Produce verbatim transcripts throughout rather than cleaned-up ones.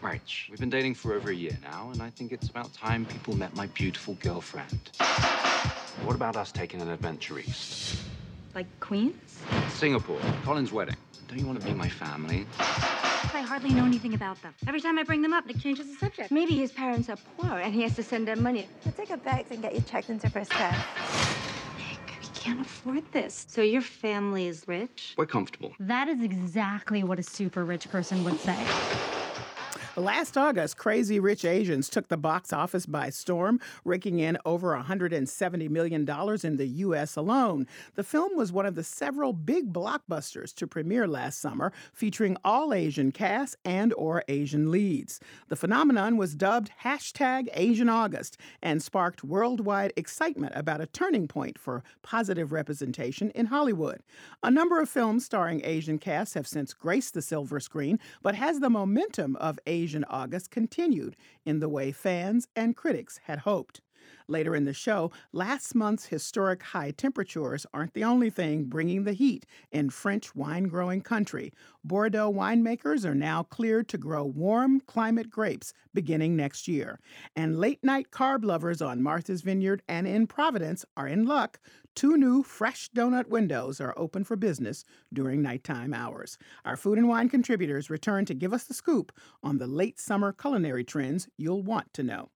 March. We've been dating for over a year now, and I think it's about time people met my beautiful girlfriend. What about us taking an adventure east? Like Queens? Singapore. Colin's wedding. Don't you want to be my family? I hardly know anything about them. Every time I bring them up, Nick changes the subject. Maybe his parents are poor, and he has to send them money. Let's take a bag and get you checked into first class. Nick, we can't afford this. So your family is rich? We're comfortable. That is exactly what a super rich person would say. Last August, Crazy Rich Asians took the box office by storm, raking in over one hundred seventy million dollars in the U S alone. The film was one of the several big blockbusters to premiere last summer, featuring all Asian casts and or Asian leads. The phenomenon was dubbed hashtag Asian August and sparked worldwide excitement about a turning point for positive representation in Hollywood. A number of films starring Asian casts have since graced the silver screen, but has the momentum of Asian Asian August continued in the way fans and critics had hoped. Later in the show, last month's historic high temperatures aren't the only thing bringing the heat in French wine-growing country. Bordeaux winemakers are now cleared to grow warm climate grapes beginning next year. And late-night carb lovers on Martha's Vineyard and in Providence are in luck. Two new fresh donut windows are open for business during nighttime hours. Our food and wine contributors return to give us the scoop on the late summer culinary trends you'll want to know.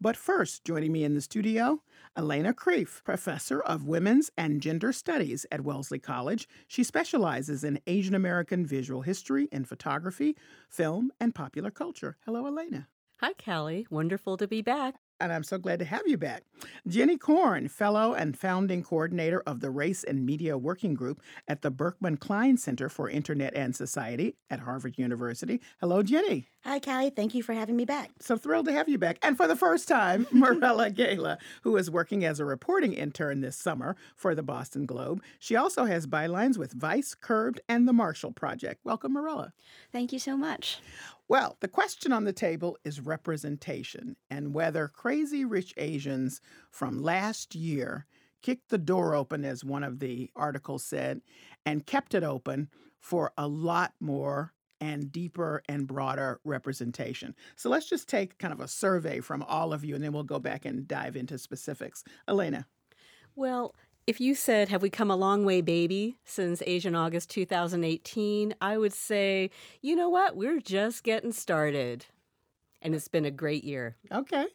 But first, joining me in the studio, Elena Creef, professor of women's and gender studies at Wellesley College. She specializes in Asian American visual history and photography, film, and popular culture. Hello, Elena. Hi, Callie. Wonderful to be back. And I'm so glad to have you back. Jenny Korn, fellow and founding coordinator of the Race and Media Working Group at the Berkman Klein Center for Internet and Society at Harvard University. Hello, Jenny. Hi, Callie. Thank you for having me back. So thrilled to have you back. And for the first time, Morella Gala, who is working as a reporting intern this summer for the Boston Globe. She also has bylines with Vice, Curbed, and The Marshall Project. Welcome, Morella. Thank you so much. Well, the question on the table is representation and whether Crazy Rich Asians from last year kicked the door open, as one of the articles said, and kept it open for a lot more and deeper and broader representation. So let's just take kind of a survey from all of you, and then we'll go back and dive into specifics. Elena. Well, if you said, have we come a long way, baby, since Asian August two thousand eighteen, I would say, you know what? We're just getting started. And it's been a great year. Okay.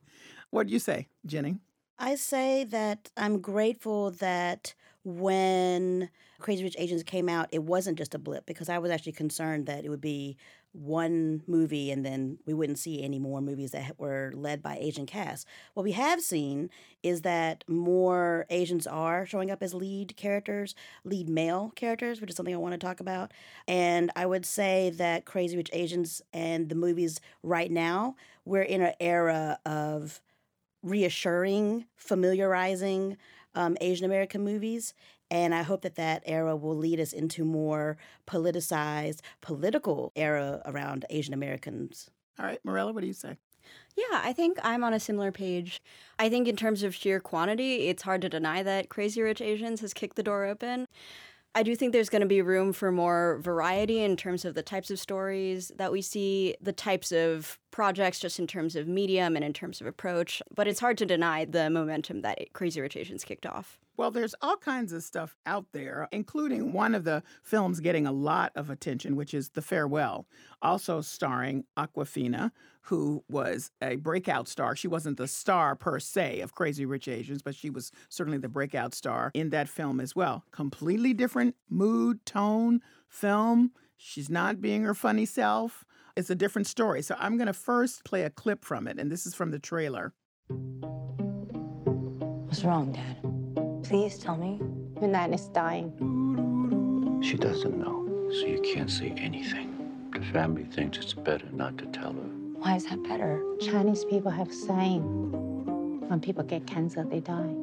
What do you say, Jenny? I say that I'm grateful that when Crazy Rich Asians came out, it wasn't just a blip, because I was actually concerned that it would be one movie and then we wouldn't see any more movies that were led by Asian casts. What we have seen is that more Asians are showing up as lead characters, lead male characters, which is something I want to talk about. And I would say that Crazy Rich Asians and the movies right now, we're in an era of reassuring, familiarizing um, Asian American movies. And I hope that that era will lead us into more politicized, political era around Asian Americans. All right, Morella, what do you say? Yeah, I think I'm on a similar page. I think in terms of sheer quantity, it's hard to deny that Crazy Rich Asians has kicked the door open. I do think there's going to be room for more variety in terms of the types of stories that we see, the types of projects just in terms of medium and in terms of approach. But it's hard to deny the momentum that Crazy Rich Asians kicked off. Well, there's all kinds of stuff out there, including one of the films getting a lot of attention, which is The Farewell, also starring Awkwafina, who was a breakout star. She wasn't the star per se of Crazy Rich Asians, but she was certainly the breakout star in that film as well. Completely different mood, tone, film. She's not being her funny self. It's a different story. So I'm going to first play a clip from it, and this is from the trailer. What's wrong, Dad? Please tell me. Midnight is dying. She doesn't know, so you can't say anything. The family thinks it's better not to tell her. Why is that better? Chinese people have a saying, when people get cancer, they die.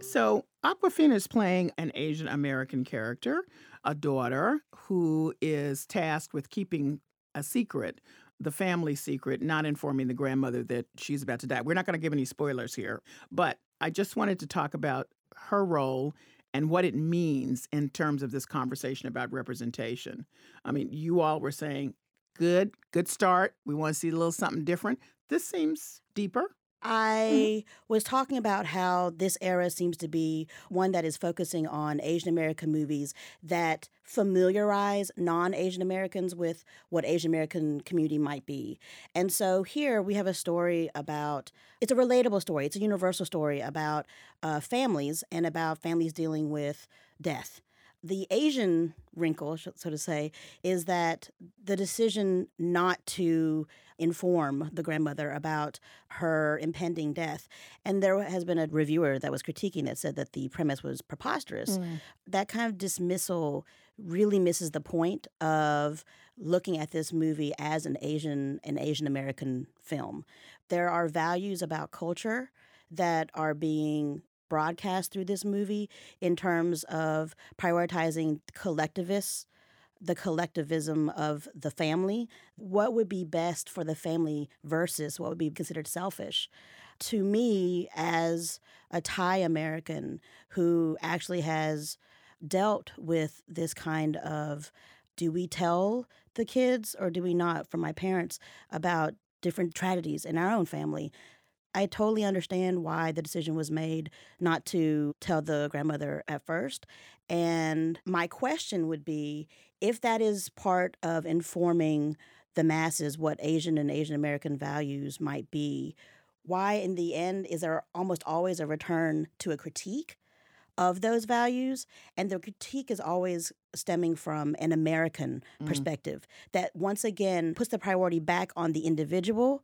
So Awkwafina is playing an Asian American character, a daughter who is tasked with keeping a secret, the family secret, not informing the grandmother that she's about to die. We're not going to give any spoilers here, but I just wanted to talk about her role and what it means in terms of this conversation about representation. I mean, you all were saying, good, good start. We want to see a little something different. This seems deeper. I was talking about how this era seems to be one that is focusing on Asian American movies that familiarize non-Asian Americans with what Asian American community might be. And so here we have a story about, it's a relatable story, it's a universal story about uh, families and about families dealing with death. The Asian wrinkle, so to say, is that the decision not to inform the grandmother about her impending death. And there has been a reviewer that was critiquing that said that the premise was preposterous. Mm. That kind of dismissal really misses the point of looking at this movie as an Asian, an Asian American film. There are values about culture that are being broadcast through this movie in terms of prioritizing collectivists, the collectivism of the family, what would be best for the family versus what would be considered selfish. To me, as a Thai American who actually has dealt with this kind of, do we tell the kids or do we not, from my parents, about different tragedies in our own family, I totally understand why the decision was made not to tell the grandmother at first. And my question would be, if that is part of informing the masses what Asian and Asian American values might be, why in the end is there almost always a return to a critique of those values? And the critique is always stemming from an American mm. perspective that once again puts the priority back on the individual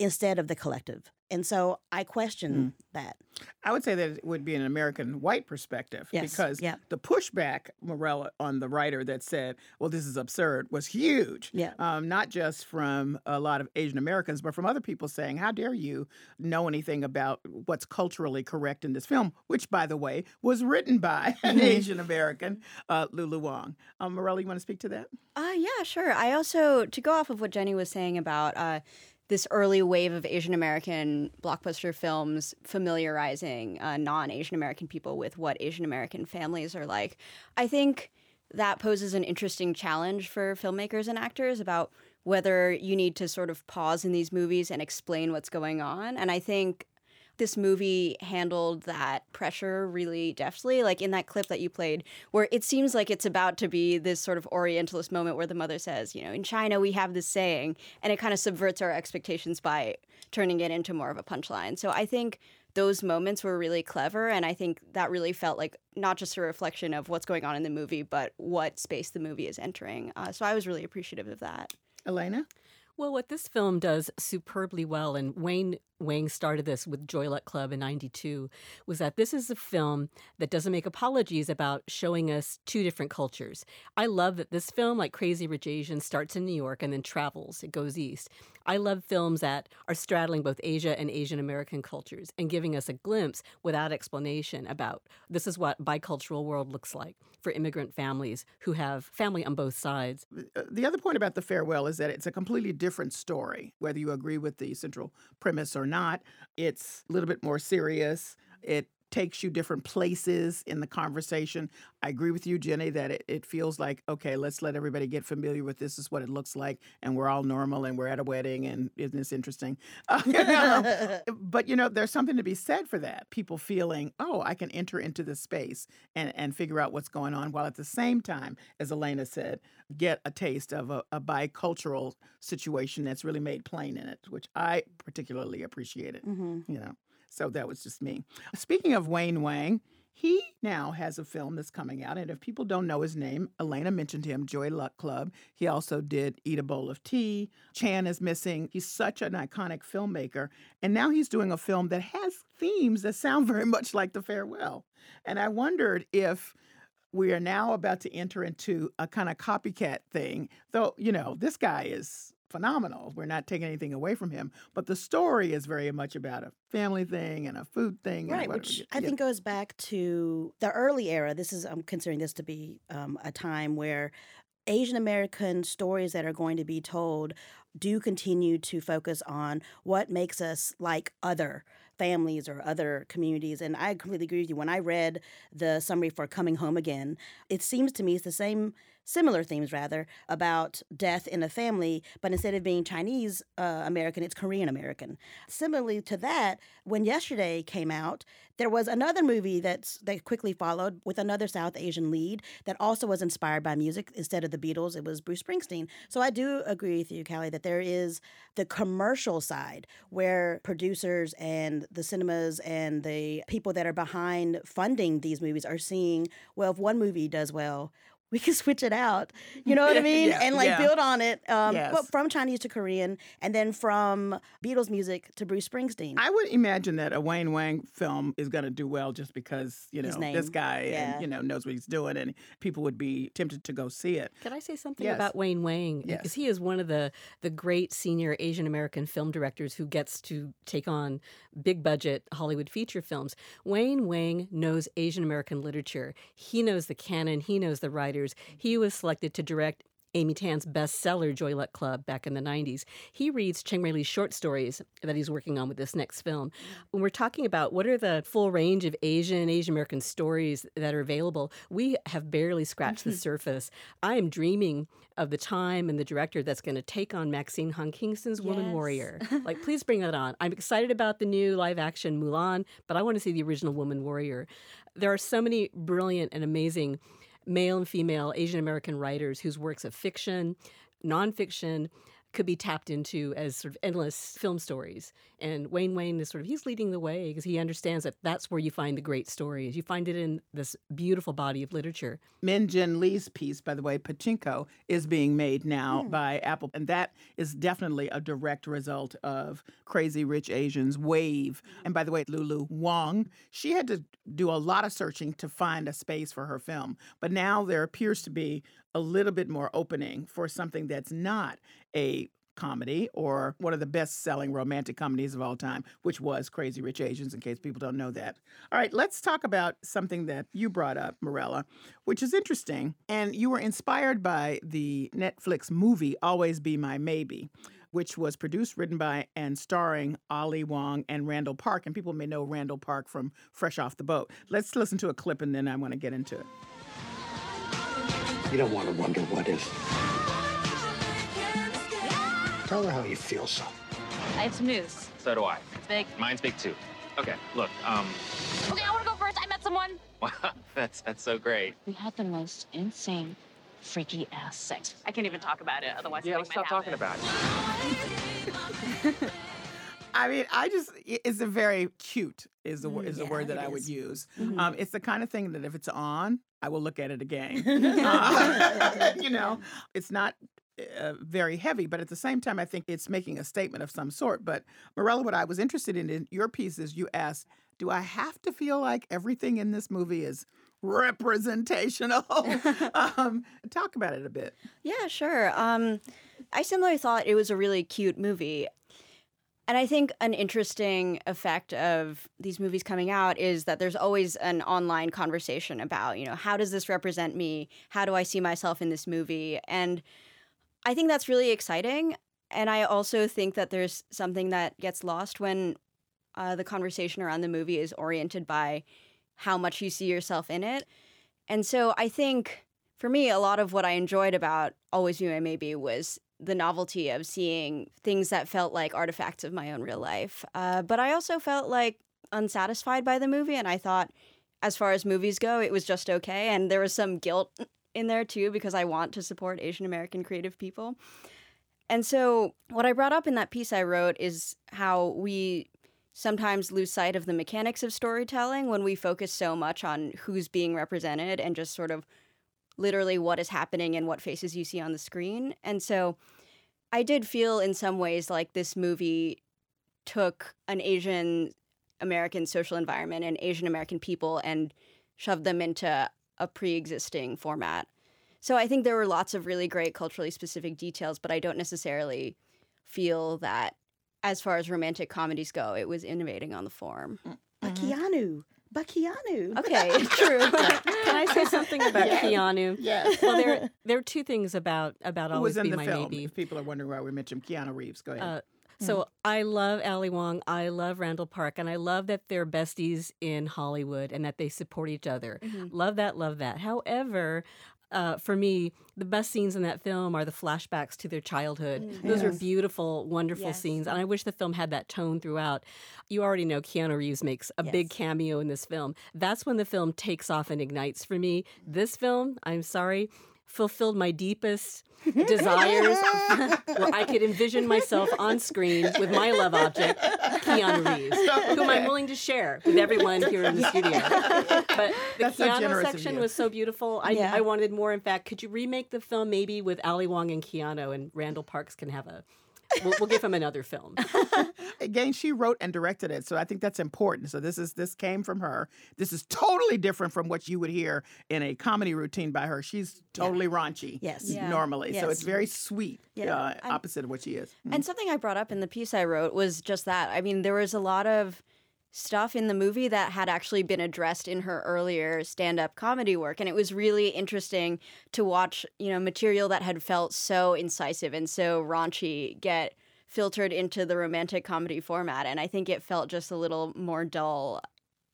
instead of the collective. And so I question mm. that. I would say that it would be an American white perspective yes. because yeah. the pushback, Morella, on the writer that said, well, this is absurd, was huge. Yeah. Um, not just from a lot of Asian Americans, but from other people saying, how dare you know anything about what's culturally correct in this film, which, by the way, was written by an Asian American, uh, Lulu Wang. Um, Morella, you want to speak to that? Uh, yeah, sure. I also, to go off of what Jenny was saying about uh, this early wave of Asian American blockbuster films familiarizing uh, non-Asian American people with what Asian American families are like. I think that poses an interesting challenge for filmmakers and actors about whether you need to sort of pause in these movies and explain what's going on. And I think this movie handled that pressure really deftly, like in that clip that you played, where it seems like it's about to be this sort of Orientalist moment where the mother says, you know, in China we have this saying, and it kind of subverts our expectations by turning it into more of a punchline. So I think those moments were really clever, and I think that really felt like not just a reflection of what's going on in the movie, but what space the movie is entering. Uh, so I was really appreciative of that. Elena? Well, what this film does superbly well, and Wayne Wang started this with Joy Luck Club in ninety-two, was that this is a film that doesn't make apologies about showing us two different cultures. I love that this film, like Crazy Rich Asians, starts in New York and then travels. It goes east. I love films that are straddling both Asia and Asian American cultures and giving us a glimpse without explanation about this is what bicultural world looks like for immigrant families who have family on both sides. The other point about The Farewell is that it's a completely different different story, whether you agree with the central premise or not. It's a little bit more serious. It takes you different places in the conversation. I agree with you, Jenny, that it, it feels like, okay, let's let everybody get familiar with this is what it looks like, and we're all normal, and we're at a wedding, and isn't this interesting? Uh, you know, but, you know, there's something to be said for that, people feeling, oh, I can enter into this space and, and figure out what's going on, while at the same time, as Elena said, get a taste of a, a bicultural situation that's really made plain in it, which I particularly appreciated, mm-hmm. you know. So that was just me. Speaking of Wayne Wang, he now has a film that's coming out. And if people don't know his name, Elena mentioned him, Joy Luck Club. He also did Eat a Bowl of Tea. Chan is Missing. He's such an iconic filmmaker. And now he's doing a film that has themes that sound very much like The Farewell. And I wondered if we are now about to enter into a kind of copycat thing. Though, you know, this guy is phenomenal. We're not taking anything away from him, but the story is very much about a family thing and a food thing, right? And which I think goes back to the early era. This is I'm considering this to be um, a time where Asian American stories that are going to be told do continue to focus on what makes us like other families or other communities. And I completely agree with you. When I read the summary for Coming Home Again, it seems to me it's the same, similar themes rather, about death in a family, but instead of being Chinese uh, American, it's Korean American. Similarly to that, when Yesterday came out, there was another movie that's, that quickly followed with another South Asian lead that also was inspired by music. Instead of the Beatles, it was Bruce Springsteen. So I do agree with you, Callie, that there is the commercial side where producers and the cinemas and the people that are behind funding these movies are seeing, well, if one movie does well, we can switch it out, you know what I mean? yeah, and like yeah. build on it, um, yes. but from Chinese to Korean, and then from Beatles music to Bruce Springsteen. I would imagine that a Wayne Wang film is going to do well just because, you know, this guy yeah. and, you know, knows what he's doing, and people would be tempted to go see it. Could I say something yes. about Wayne Wang? Yes. Because he is one of the, the great senior Asian American film directors who gets to take on big budget Hollywood feature films. Wayne Wang knows Asian American literature. He knows the canon. He knows the writers. He was selected to direct Amy Tan's bestseller, Joy Luck Club, back in the nineties. He reads Cheng-Mei Lee's short stories that he's working on with this next film. When we're talking about what are the full range of Asian, Asian American stories that are available, we have barely scratched mm-hmm. the surface. I am dreaming of the time and the director that's going to take on Maxine Hong Kingston's yes. Woman Warrior. Like, please bring that on. I'm excited about the new live-action Mulan, but I want to see the original Woman Warrior. There are so many brilliant and amazing male and female Asian American writers whose works of fiction, nonfiction, could be tapped into as sort of endless film stories. And Wayne Wang is sort of, he's leading the way because he understands that that's where you find the great stories. You find it in this beautiful body of literature. Min Jin Lee's piece, by the way, Pachinko, is being made now mm. by Apple. And that is definitely a direct result of Crazy Rich Asians' wave. And by the way, Lulu Wang, she had to do a lot of searching to find a space for her film. But now there appears to be a little bit more opening for something that's not a comedy or one of the best-selling romantic comedies of all time, which was Crazy Rich Asians, in case people don't know that. All right, let's talk about something that you brought up, Morella, which is interesting. And you were inspired by the Netflix movie Always Be My Maybe, which was produced, written by, and starring Ali Wong and Randall Park. And people may know Randall Park from Fresh Off the Boat. Let's listen to a clip, and then I want to get into it. You don't want to wonder what if. Tell her how you feel, son. I have some news. So do I. It's big. Mine's big, too. Okay, look, um... okay, I want to go first. I met someone. Wow, that's, that's so great. We had the most insane, freaky-ass sex. I can't even talk about it, otherwise yeah, something might happen. Yeah, let's stop talking about it. I mean, I just, it's a very cute is the, is the yeah, word that I would is. use. Mm-hmm. Um, it's the kind of thing that if it's on, I will look at it again. uh, you know, it's not uh, very heavy, but at the same time, I think it's making a statement of some sort. But Morella, what I was interested in in your piece is you asked, do I have to feel like everything in this movie is representational? um, talk about it a bit. Yeah, sure. Um, I similarly thought it was a really cute movie. And I think an interesting effect of these movies coming out is that there's always an online conversation about, you know, how does this represent me? How do I see myself in this movie? And I think that's really exciting. And I also think that there's something that gets lost when uh, the conversation around the movie is oriented by how much you see yourself in it. And so I think, for me, a lot of what I enjoyed about Always Be My Maybe was the novelty of seeing things that felt like artifacts of my own real life. Uh, but I also felt like unsatisfied by the movie, and I thought, as far as movies go, it was just okay. And there was some guilt in there, too, because I want to support Asian American creative people. And so what I brought up in that piece I wrote is how we sometimes lose sight of the mechanics of storytelling when we focus so much on who's being represented and just sort of literally what is happening and what faces you see on the screen. And so I did feel in some ways like this movie took an Asian American social environment and Asian American people and shoved them into a pre-existing format. So I think there were lots of really great culturally specific details, but I don't necessarily feel that as far as romantic comedies go, it was innovating on the form. Mm-hmm. But Keanu... But Keanu. Okay, true. Yeah. Can I say something about yeah. Keanu? Yes. Well, there there are two things about about Always Be My film, Maybe. If people are wondering why we mentioned Keanu Reeves. Go ahead. Uh, mm. So I love Ali Wong. I love Randall Park, and I love that they're besties in Hollywood and that they support each other. Mm-hmm. Love that. Love that. However. Uh, for me, the best scenes in that film are the flashbacks to their childhood. Mm. Those yes. are beautiful, wonderful yes. scenes, and I wish the film had that tone throughout. You already know Keanu Reeves makes a yes. big cameo in this film. That's when the film takes off and ignites for me. This film, I'm sorry, fulfilled my deepest desires where I could envision myself on screen with my love object, Keanu Reeves, whom I'm willing to share with everyone here in the studio. But the That's Keanu so section was so beautiful. I, yeah. I wanted more. In fact, could you remake the film maybe with Ali Wong and Keanu, and Randall Parks can have a... We'll, we'll give him another film. Again, she wrote and directed it, so I think that's important. So this is this came from her. This is totally different from what you would hear in a comedy routine by her. She's totally yeah. raunchy yes. yeah. normally, yes. so it's very sweet, yeah. uh, opposite of what she is. Mm-hmm. And something I brought up in the piece I wrote was just that. I mean, there was a lot of stuff in the movie that had actually been addressed in her earlier stand-up comedy work, and it was really interesting to watch, you know, material that had felt so incisive and so raunchy get filtered into the romantic comedy format, and I think it felt just a little more dull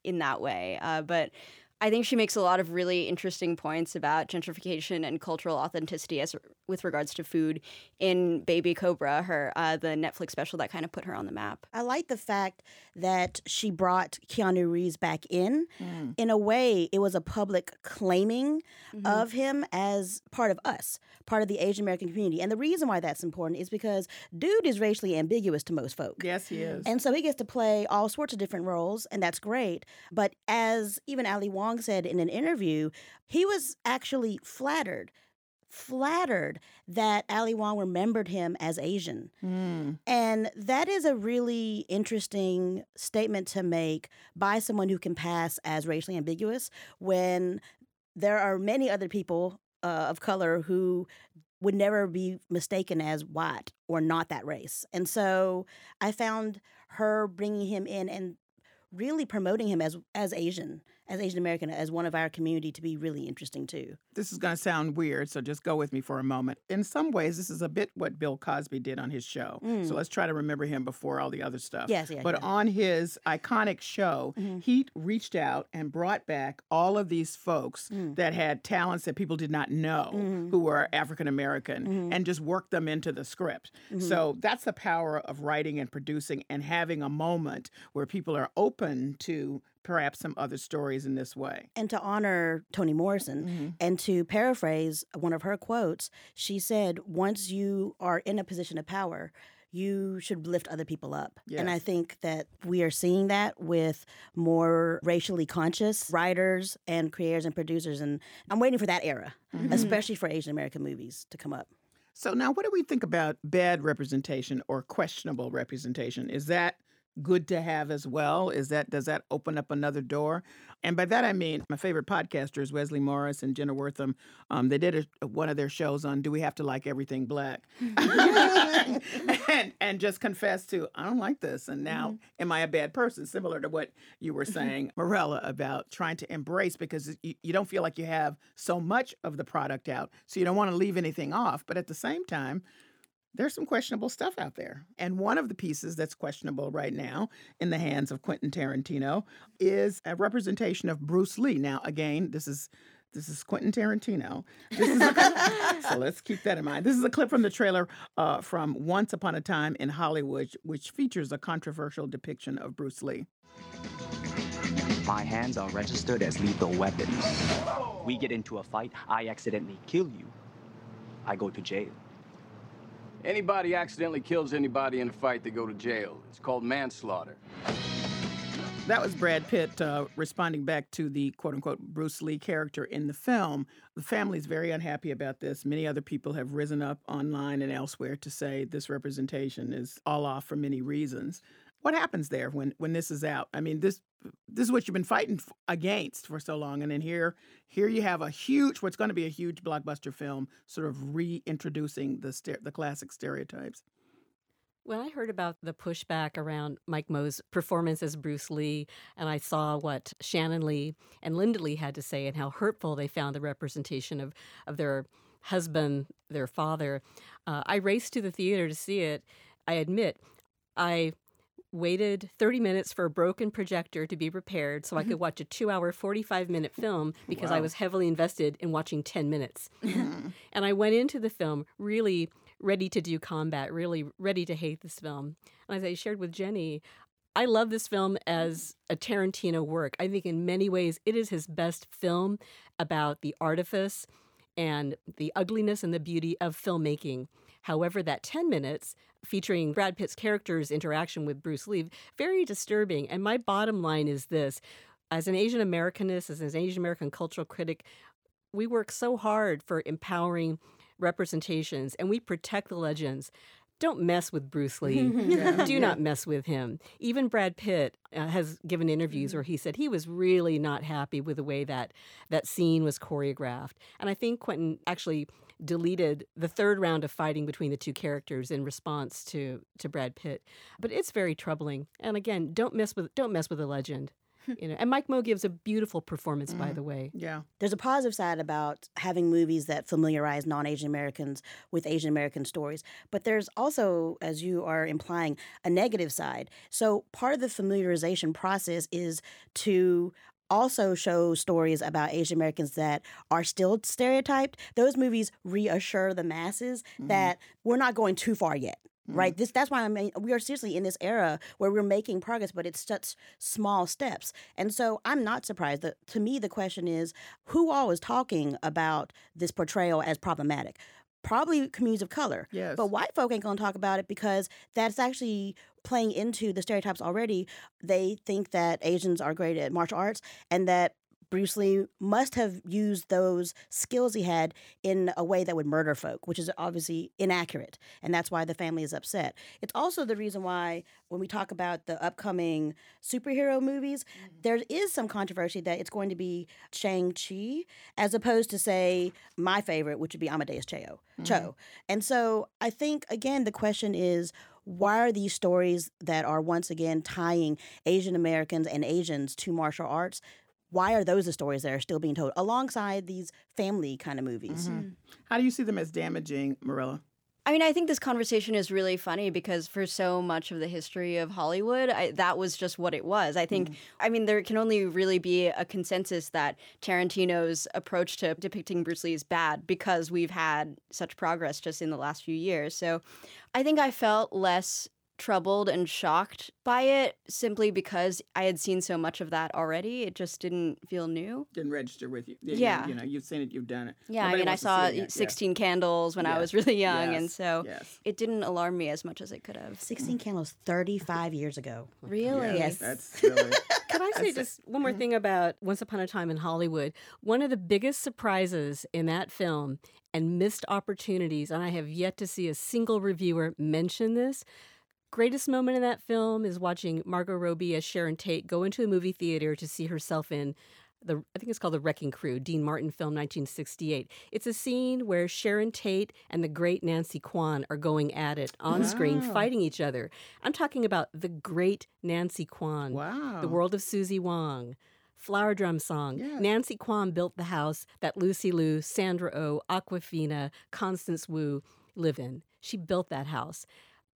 in that way. Uh, but I think she makes a lot of really interesting points about gentrification and cultural authenticity as with regards to food in Baby Cobra, her uh, the Netflix special that kind of put her on the map. I like the fact that she brought Keanu Reeves back in. Mm. In a way, it was a public claiming mm-hmm. of him as part of us, part of the Asian American community. And the reason why that's important is because dude is racially ambiguous to most folk. Yes, he is. And so he gets to play all sorts of different roles, and that's great. But as even Ali Wong said in an interview, he was actually flattered, flattered that Ali Wong remembered him as Asian. Mm. And that is a really interesting statement to make by someone who can pass as racially ambiguous when there are many other people uh, of color who would never be mistaken as white or not that race. And so I found her bringing him in and really promoting him as as Asian, as Asian American, as one of our community to be really interesting, too. This is going to sound weird, so just go with me for a moment. In some ways, this is a bit what Bill Cosby did on his show. Mm. So let's try to remember him before all the other stuff. Yes, yeah, but yeah. on his iconic show, mm-hmm. he reached out and brought back all of these folks mm. that had talents that people did not know mm-hmm. who were African American mm-hmm. and just worked them into the script. Mm-hmm. So that's the power of writing and producing and having a moment where people are open to perhaps some other stories in this way. And to honor Toni Morrison mm-hmm. and to paraphrase one of her quotes, she said, once you are in a position of power, you should lift other people up. Yes. And I think that we are seeing that with more racially conscious writers and creators and producers. And I'm waiting for that era, mm-hmm. especially for Asian American movies to come up. So now what do we think about bad representation or questionable representation? Is that good to have as well? Is that does that open up another door? And by that I mean my favorite podcasters, Wesley Morris and Jenna Wortham. Um, they did a, one of their shows on Do We Have to Like Everything Black? and and just confessed to I don't like this. And now mm-hmm. am I a bad person? Similar to what you were saying, Morella, about trying to embrace because you, you don't feel like you have so much of the product out, so you don't want to leave anything off. But at the same time, there's some questionable stuff out there. And one of the pieces that's questionable right now in the hands of Quentin Tarantino is a representation of Bruce Lee. Now, again, this is this is Quentin Tarantino. This is a, so let's keep that in mind. This is a clip from the trailer uh, from Once Upon a Time in Hollywood, which features a controversial depiction of Bruce Lee. My hands are registered as lethal weapons. We get into a fight, I accidentally kill you, I go to jail. Anybody accidentally kills anybody in a fight, they go to jail. It's called manslaughter. That was Brad Pitt uh, responding back to the quote-unquote Bruce Lee character in the film. The family's very unhappy about this. Many other people have risen up online and elsewhere to say this representation is all off for many reasons. What happens there when, when this is out? I mean, this this is what you've been fighting against for so long. And then here, here you have a huge, what's going to be a huge blockbuster film, sort of reintroducing the ster- the classic stereotypes. When I heard about the pushback around Mike Moh's performance as Bruce Lee, and I saw what Shannon Lee and Linda Lee had to say and how hurtful they found the representation of, of their husband, their father, uh, I raced to the theater to see it. I admit, I waited thirty minutes for a broken projector to be repaired so I could watch a two-hour, forty-five-minute film because wow. I was heavily invested in watching ten minutes. Mm-hmm. And I went into the film really ready to do combat, really ready to hate this film. And as I shared with Jenny, I love this film as a Tarantino work. I think in many ways it is his best film about the artifice and the ugliness and the beauty of filmmaking. However, that ten minutes featuring Brad Pitt's character's interaction with Bruce Lee, very disturbing. And my bottom line is this. As an Asian Americanist, as an Asian American cultural critic, we work so hard for empowering representations and we protect the legends. Don't mess with Bruce Lee. yeah. Do not mess with him. Even Brad Pitt uh, has given interviews where he said he was really not happy with the way that that scene was choreographed. And I think Quentin actually deleted the third round of fighting between the two characters in response to to Brad Pitt. But it's very troubling. And again, don't mess with don't mess with a legend. You know, and Mike Moh gives a beautiful performance, mm. by the way. Yeah. There's a positive side about having movies that familiarize non-Asian Americans with Asian American stories. But there's also, as you are implying, a negative side. So part of the familiarization process is to also show stories about Asian Americans that are still stereotyped. Those movies reassure the masses mm. that we're not going too far yet. Right. Mm-hmm. This that's why I mean we are seriously in this era where we're making progress, but it's such small steps. And so I'm not surprised that to me the question is who all is talking about this portrayal as problematic? Probably communities of color. Yes. But white folk ain't gonna talk about it because that's actually playing into the stereotypes already. They think that Asians are great at martial arts and that Bruce Lee must have used those skills he had in a way that would murder folk, which is obviously inaccurate. And that's why the family is upset. It's also the reason why when we talk about the upcoming superhero movies, there is some controversy that it's going to be Shang-Chi as opposed to, say, my favorite, which would be Amadeus Cho. Mm-hmm. And so I think, again, the question is, why are these stories that are once again tying Asian Americans and Asians to martial arts? Why are those the stories that are still being told alongside these family kind of movies? Mm-hmm. How do you see them as damaging, Morella? I mean, I think this conversation is really funny because for so much of the history of Hollywood, I, that was just what it was. I think, mm. I mean, there can only really be a consensus that Tarantino's approach to depicting Bruce Lee is bad because we've had such progress just in the last few years. So I think I felt less troubled and shocked by it simply because I had seen so much of that already. It just didn't feel new. Didn't register with you. you yeah. You know, you've seen it, you've done it. Yeah, Nobody I mean, I saw sixteen yeah. Candles when yes. I was really young, yes. and so yes. it didn't alarm me as much as it could have. sixteen Candles thirty-five years ago. Really? Yes. yes. That's really... Can I say just one more thing about Once Upon a Time in Hollywood? One of the biggest surprises in that film and missed opportunities, and I have yet to see a single reviewer mention this, greatest moment in that film is watching Margot Robbie as Sharon Tate go into a movie theater to see herself in the, I think it's called The Wrecking Crew, Dean Martin film, nineteen sixty-eight. It's a scene where Sharon Tate and the great Nancy Kwan are going at it on wow. screen, fighting each other. I'm talking about the great Nancy Kwan, wow. The World of Suzy Wong, Flower Drum Song. Yes. Nancy Kwan built the house that Lucy Liu, Sandra Oh, Awkwafina, Constance Wu, live in. She built that house.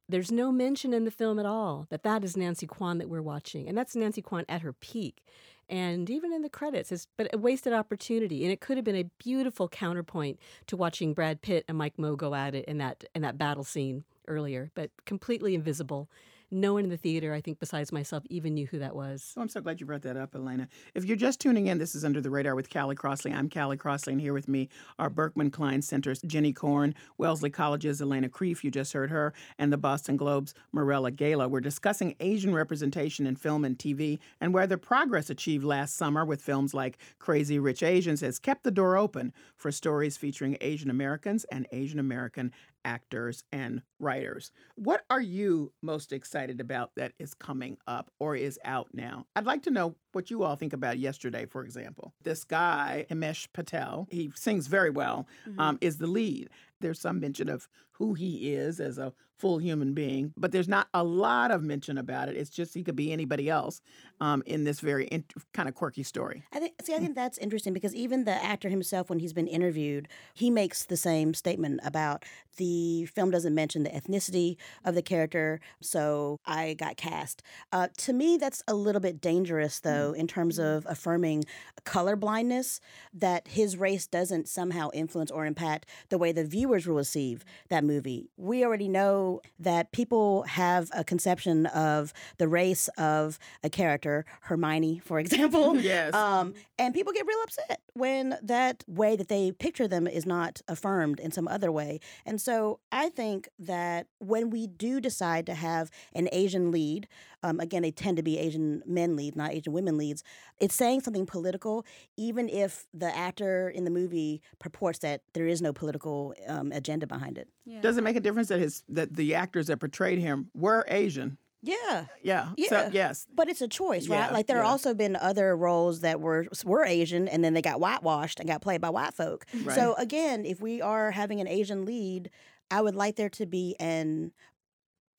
There's no mention in the film at all that that is Nancy Kwan that we're watching. And that's Nancy Kwan at her peak. And even in the credits, it's but a wasted opportunity. And it could have been a beautiful counterpoint to watching Brad Pitt and Mike Moh go at it in that in that battle scene earlier, but completely invisible. No one in the theater, I think, besides myself, even knew who that was. Oh, I'm so glad you brought that up, Elena. If you're just tuning in, this is Under the Radar with Callie Crossley. I'm Callie Crossley, and here with me are Berkman Klein Center's Jenny Korn, Wellesley College's Elena Creef, you just heard her, and the Boston Globe's Morella Gala. We're discussing Asian representation in film and T V and whether progress achieved last summer with films like Crazy Rich Asians has kept the door open for stories featuring Asian Americans and Asian American actors and writers. What are you most excited about that is coming up or is out now? I'd like to know what you all think about Yesterday, for example. This guy, Himesh Patel, he sings very well, mm-hmm. um, is the lead. There's some mention of who he is as a full human being, but there's not a lot of mention about it. It's just he could be anybody else um, in this very in- kind of quirky story. I think. See, I think that's interesting because even the actor himself, when he's been interviewed, he makes the same statement about the film doesn't mention the ethnicity of the character, so I got cast. Uh, to me, that's a little bit dangerous, though, mm-hmm. in terms of affirming colorblindness, that his race doesn't somehow influence or impact the way the viewer will receive that movie. We already know that people have a conception of the race of a character, Hermione, for example. Yes. Um, and people get real upset when that way that they picture them is not affirmed in some other way. And so I think that when we do decide to have an Asian lead, um, again, they tend to be Asian men leads, not Asian women leads, it's saying something political, even if the actor in the movie purports that there is no political um, agenda behind it. Yeah. Does it make a difference that his that the actors that portrayed him were Asian? Yeah. Yeah. Yeah. So, yes. But it's a choice, right? Yeah. Like there yeah. have also been other roles that were were Asian and then they got whitewashed and got played by white folk. Right. So again, if we are having an Asian lead, I would like there to be an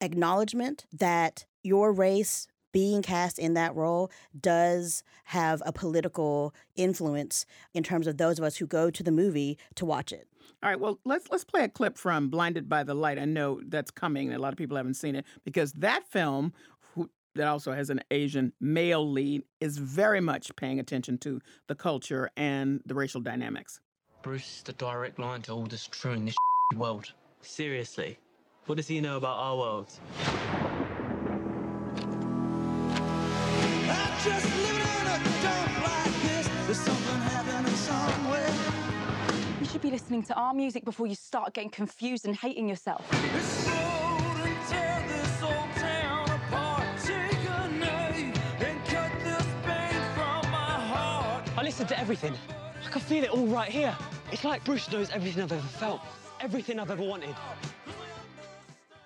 acknowledgement that your race being cast in that role does have a political influence in terms of those of us who go to the movie to watch it. All right, well, let's let's play a clip from Blinded by the Light. I know that's coming. A lot of people haven't seen it because that film who, that also has an Asian male lead is very much paying attention to the culture and the racial dynamics. Bruce is the direct line to all that's true in this world. Seriously, what does he know about our world? I'm just living in a dump like this. There's something happening somewhere. You should be listening to our music before you start getting confused and hating yourself. It's cold and tear this old town apart. Take a knife and cut this pain from my heart. I listened to everything. I can feel it all right here. It's like Bruce knows everything I've ever felt, everything I've ever wanted.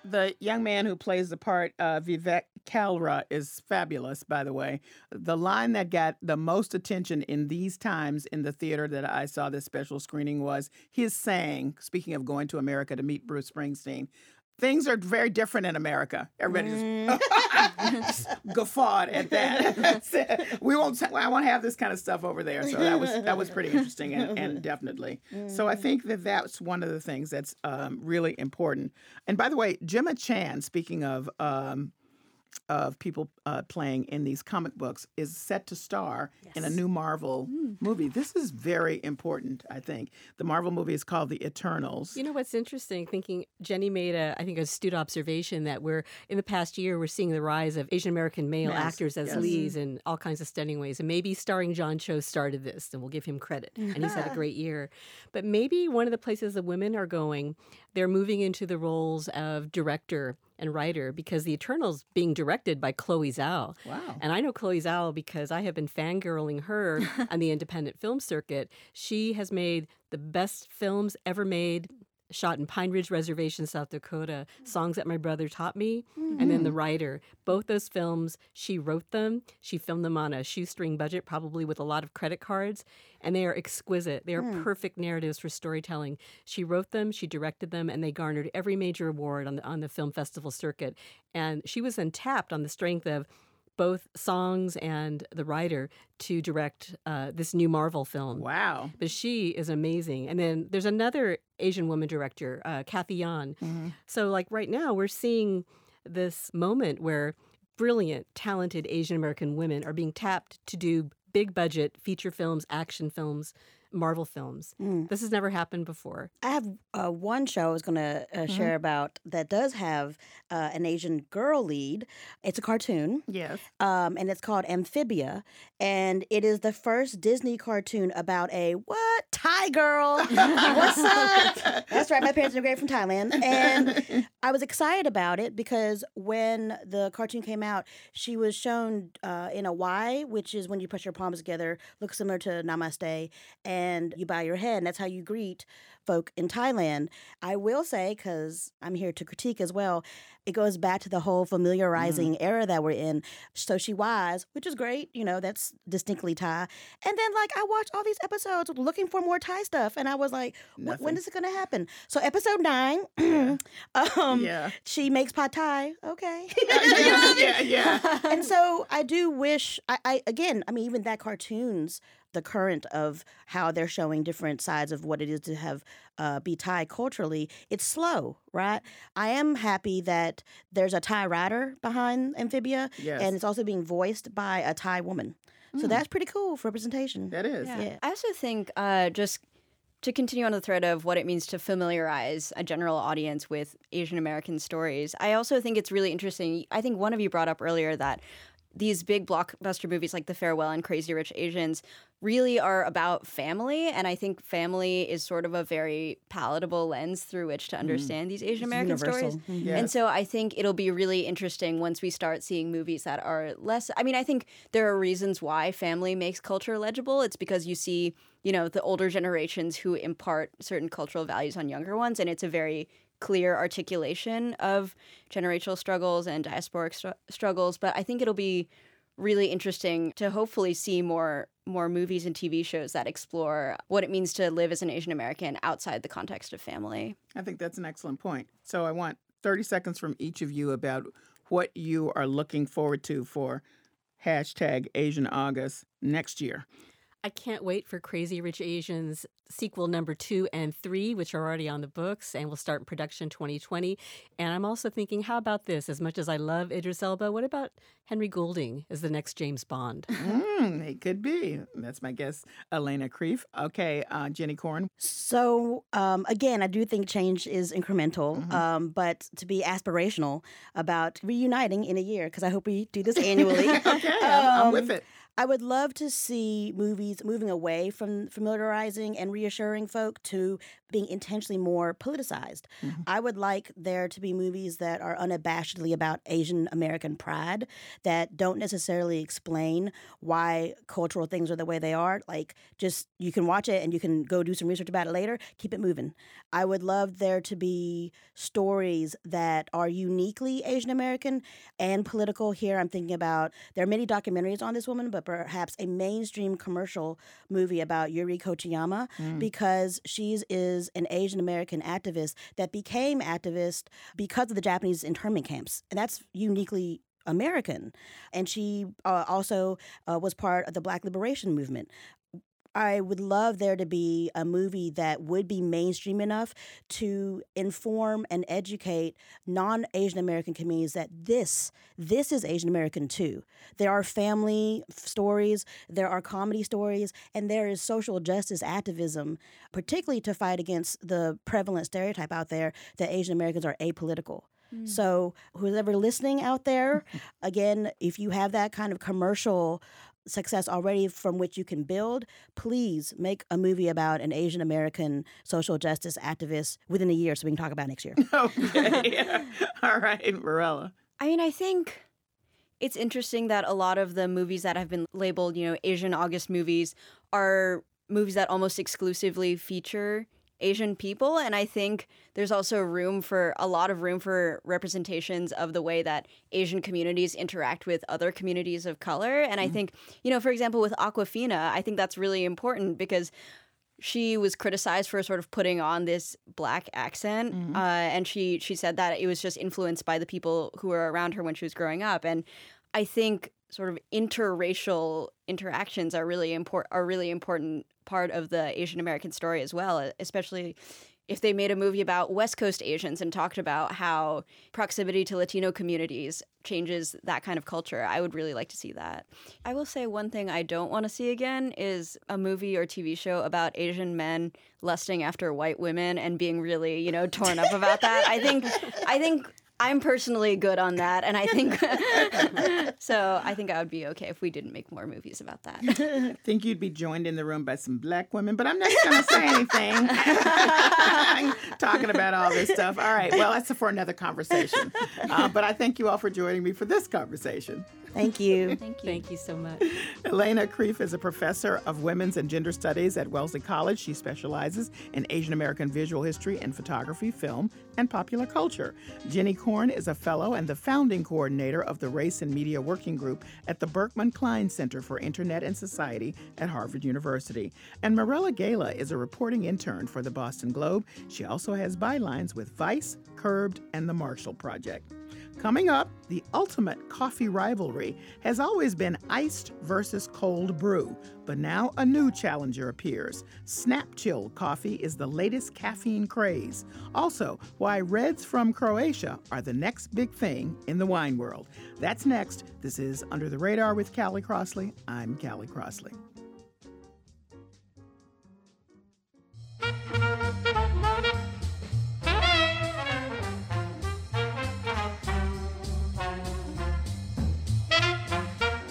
The young man who plays the part, uh, Vivek Kalra, is fabulous, by the way. The line that got the most attention in these times in the theater that I saw this special screening was his saying, speaking of going to America to meet Bruce Springsteen, "Things are very different in America." Everybody mm. just guffawed at that. we won't. I won't have this kind of stuff over there. So that was that was pretty interesting, and, and definitely. Mm. So I think that that's one of the things that's um, really important. And by the way, Gemma Chan, speaking of um, of people uh, playing in these comic books, is set to star yes. in a new Marvel mm. movie. This is very important, I think. The Marvel movie is called The Eternals. You know what's interesting, thinking Jenny made, a, I think, an astute observation that we're, in the past year, we're seeing the rise of Asian American male yes. actors as yes. leads in all kinds of stunning ways. And maybe starring John Cho started this, and we'll give him credit. And he's had a great year. But maybe one of the places the women are going, they're moving into the roles of director and writer, because The Eternals being directed by Chloe Zhao. Wow. And I know Chloe Zhao because I have been fangirling her on the independent film circuit. She has made the best films ever made, shot in Pine Ridge Reservation, South Dakota, Songs That My Brother Taught Me, mm-hmm. and then The Writer. Both those films, she wrote them. She filmed them on a shoestring budget, probably with a lot of credit cards, and they are exquisite. They are mm. perfect narratives for storytelling. She wrote them, she directed them, and they garnered every major award on the, on the film festival circuit. And she was then tapped on the strength of both songs and the writer to direct uh, this new Marvel film. Wow. But she is amazing. And then there's another Asian woman director, uh, Cathy Yan. Mm-hmm. So like right now we're seeing this moment where brilliant, talented Asian American women are being tapped to do big budget feature films, action films, Marvel films. Mm. This has never happened before. I have uh, one show I was going to uh, mm-hmm. share about that does have uh, an Asian girl lead. It's a cartoon. Yes. Um, and it's called Amphibia. And it is the first Disney cartoon about a, what, Thai girl. What's up? That's right. My parents immigrated from Thailand. And I was excited about it because when the cartoon came out, she was shown uh, in a Y, which is when you press your palms together, looks similar to Namaste, and And you bow your head, and that's how you greet folk in Thailand. I will say, because I'm here to critique as well, it goes back to the whole familiarizing mm. era that we're in. So she was, which is great. You know, that's distinctly Thai. And then, like, I watched all these episodes looking for more Thai stuff, and I was like, when is it going to happen? So episode nine, yeah. Um, yeah. she makes pad Thai. Okay. yeah, yeah, yeah. And so I do wish, I, I again, I mean, even that cartoons, the current of how they're showing different sides of what it is to have uh, be Thai culturally, it's slow, right? I am happy that there's a Thai writer behind Amphibia, yes. and it's also being voiced by a Thai woman. Mm. So that's pretty cool for representation. That is. Yeah. Yeah. I also think uh, just to continue on the thread of what it means to familiarize a general audience with Asian American stories, I also think it's really interesting. I think one of you brought up earlier that these big blockbuster movies like The Farewell and Crazy Rich Asians really are about family. And I think family is sort of a very palatable lens through which to understand mm. these Asian American stories. Yes. And so I think it'll be really interesting once we start seeing movies that are less. I mean, I think there are reasons why family makes culture legible. It's because you see, you know, the older generations who impart certain cultural values on younger ones. And it's a very clear articulation of generational struggles and diasporic str- struggles. But I think it'll be really interesting to hopefully see more more movies and T V shows that explore what it means to live as an Asian American outside the context of family. I think that's an excellent point. So I want thirty seconds from each of you about what you are looking forward to for hashtag Asian August next year. I can't wait for Crazy Rich Asians sequel number two and three, which are already on the books and will start in production twenty twenty. And I'm also thinking, how about this? As much as I love Idris Elba, what about Henry Goulding as the next James Bond? Mm, it could be. That's my guess, Elena Creef. Okay, uh, Jenny Korn. So, um, again, I do think change is incremental, mm-hmm. um, but to be aspirational about reuniting in a year, because I hope we do this annually. Okay, um, I'm with it. I would love to see movies moving away from familiarizing and reassuring folk to being intentionally more politicized. Mm-hmm. I would like there to be movies that are unabashedly about Asian American pride that don't necessarily explain why cultural things are the way they are. Like, just you can watch it and you can go do some research about it later. Keep it moving. I would love there to be stories that are uniquely Asian American and political. Here I'm thinking about, there are many documentaries on this woman, but perhaps a mainstream commercial movie about Yuri Kochiyama, mm. because she is an Asian American activist that became activist because of the Japanese internment camps. And that's uniquely American. And she uh, also uh, was part of the Black Liberation Movement. I would love there to be a movie that would be mainstream enough to inform and educate non-Asian American communities that this, this is Asian American too. There are family stories, there are comedy stories, and there is social justice activism, particularly to fight against the prevalent stereotype out there that Asian Americans are apolitical. Mm. So whoever listening out there, again, if you have that kind of commercial success already from which you can build, please make a movie about an Asian American social justice activist within a year so we can talk about next year. Okay. Yeah. All right, Morella. I mean, I think it's interesting that a lot of the movies that have been labeled, you know, Asian August movies are movies that almost exclusively feature Asian people. And I think there's also room for a lot of room for representations of the way that Asian communities interact with other communities of color. And mm-hmm. I think, you know, for example, with Awkwafina, I think that's really important because she was criticized for sort of putting on this black accent. Mm-hmm. Uh, and she she said that it was just influenced by the people who were around her when she was growing up. And I think sort of interracial interactions are really important are really important part of the Asian American story as well, especially if they made a movie about West Coast Asians and talked about how proximity to Latino communities changes that kind of culture. I would really like to see that. I will say one thing I don't want to see again is a movie or T V show about Asian men lusting after white women and being really, you know, torn up about that. I think, I think I'm personally good on that, and I think so. I think I would be okay if we didn't make more movies about that. I think you'd be joined in the room by some black women, but I'm not going to say anything. I'm talking about all this stuff. All right, well, that's for another conversation. Uh, but I thank you all for joining me for this conversation. Thank you. Thank you. Thank you so much. Elena Creef is a professor of women's and gender studies at Wellesley College. She specializes in Asian American visual history and photography, film, and popular culture. Jenny Korn is a fellow and the founding coordinator of the Race and Media Working Group at the Berkman Klein Center for Internet and Society at Harvard University. And Morella Gala is a reporting intern for the Boston Globe. She also has bylines with Vice, Curbed, and The Marshall Project. Coming up, the ultimate coffee rivalry has always been iced versus cold brew, but now a new challenger appears. Snap-chilled coffee is the latest caffeine craze. Also, why reds from Croatia are the next big thing in the wine world. That's next. This is Under the Radar with Callie Crossley. I'm Callie Crossley.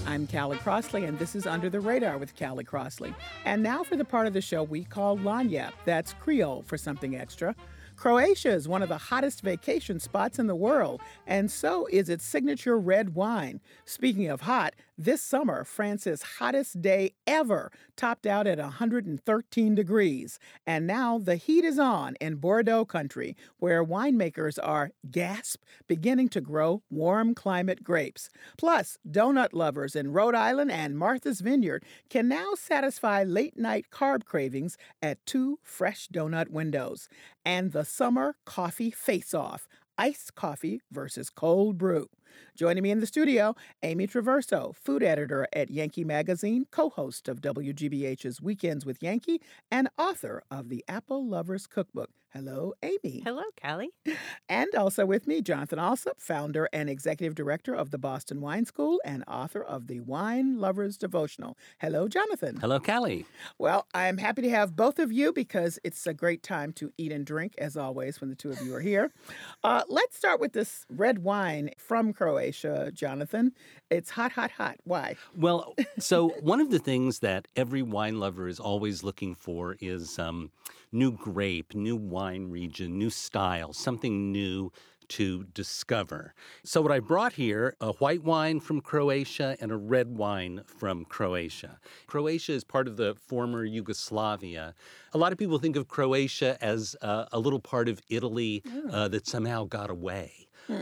I'm Callie Crossley, and this is Under the Radar with Callie Crossley. And now for the part of the show we call Lanyap. That's Creole for something extra. Croatia is one of the hottest vacation spots in the world, and so is its signature red wine. Speaking of hot, this summer, France's hottest day ever topped out at one hundred thirteen degrees. And now the heat is on in Bordeaux country, where winemakers are, gasp, beginning to grow warm climate grapes. Plus, donut lovers in Rhode Island and Martha's Vineyard can now satisfy late-night carb cravings at two fresh donut windows. And the summer coffee face-off, iced coffee versus cold brew. Joining me in the studio, Amy Traverso, food editor at Yankee Magazine, co-host of W G B H's Weekends with Yankee, and author of the Apple Lover's Cookbook. Hello, Amy. Hello, Callie. And also with me, Jonathan Alsop, founder and executive director of the Boston Wine School and author of the Wine Lover's Devotional. Hello, Jonathan. Hello, Callie. Well, I'm happy to have both of you because it's a great time to eat and drink, as always, when the two of you are here. Uh, let's start with this red wine from Croatia, Jonathan. It's hot, hot, hot. Why? Well, so one of the things that every wine lover is always looking for is um, new grape, new wine region, new style, something new to discover. So what I brought here, a white wine from Croatia and a red wine from Croatia. Croatia is part of the former Yugoslavia. A lot of people think of Croatia as uh, a little part of Italy uh, that somehow got away.